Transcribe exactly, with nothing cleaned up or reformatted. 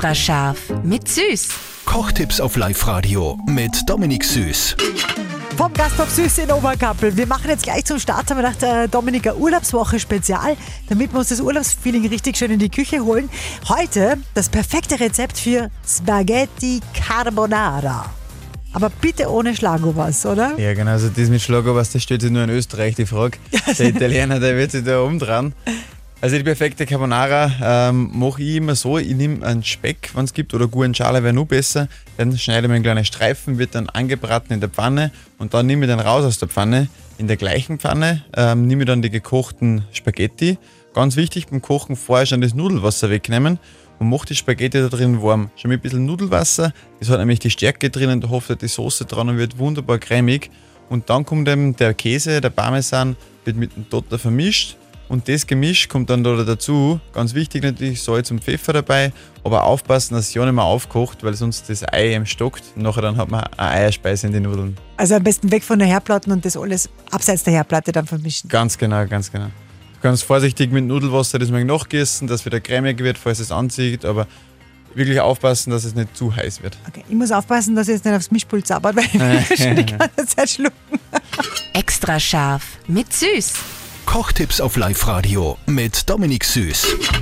Extra scharf mit Süß. Kochtipps auf Live Radio mit Dominik Süß. Vom Gasthof Süß in Oberkappel. Wir machen jetzt gleich zum Start, haben wir gedacht, äh, Dominika Urlaubswoche Spezial, damit wir uns das Urlaubsfeeling richtig schön in die Küche holen. Heute das perfekte Rezept für Spaghetti Carbonara. Aber bitte ohne Schlagobers, oder? Ja, genau, also das mit Schlagobers, das steht sich nur in Österreich, die Frage. Der Italiener, der wird sich da umdrehen. Also die perfekte Carbonara ähm, mache ich immer so, ich nehme einen Speck, wenn es gibt, oder Guanciale wäre nur besser. Dann schneide ich mir in kleine Streifen, wird dann angebraten in der Pfanne und dann nehme ich den raus aus der Pfanne. In der gleichen Pfanne ähm, nehme ich dann die gekochten Spaghetti. Ganz wichtig, beim Kochen vorher schon das Nudelwasser wegnehmen und mache die Spaghetti da drin warm. Schon mit ein bisschen Nudelwasser, das hat nämlich die Stärke drin und da hofft die Soße dran und wird wunderbar cremig. Und dann kommt eben der Käse, der Parmesan, wird mit dem Dotter vermischt. Und das Gemisch kommt dann da dazu, ganz wichtig natürlich Salz und Pfeffer dabei, aber aufpassen, dass es ja nicht mehr aufkocht, weil sonst das Ei eben stockt und nachher dann hat man eine Eierspeise in den Nudeln. Also am besten weg von der Herdplatte und das alles abseits der Herdplatte dann vermischen. Ganz genau, ganz genau. Ganz vorsichtig mit Nudelwasser das mal nachgießen, dass es wieder cremig wird, falls es anzieht, aber wirklich aufpassen, dass es nicht zu heiß wird. Okay, ich muss aufpassen, dass ich jetzt nicht aufs Mischpult zaubert, weil ich schon die ganze Zeit schlucken. Extra scharf mit Süß. Kochtipps auf Live Radio mit Dominik Süß.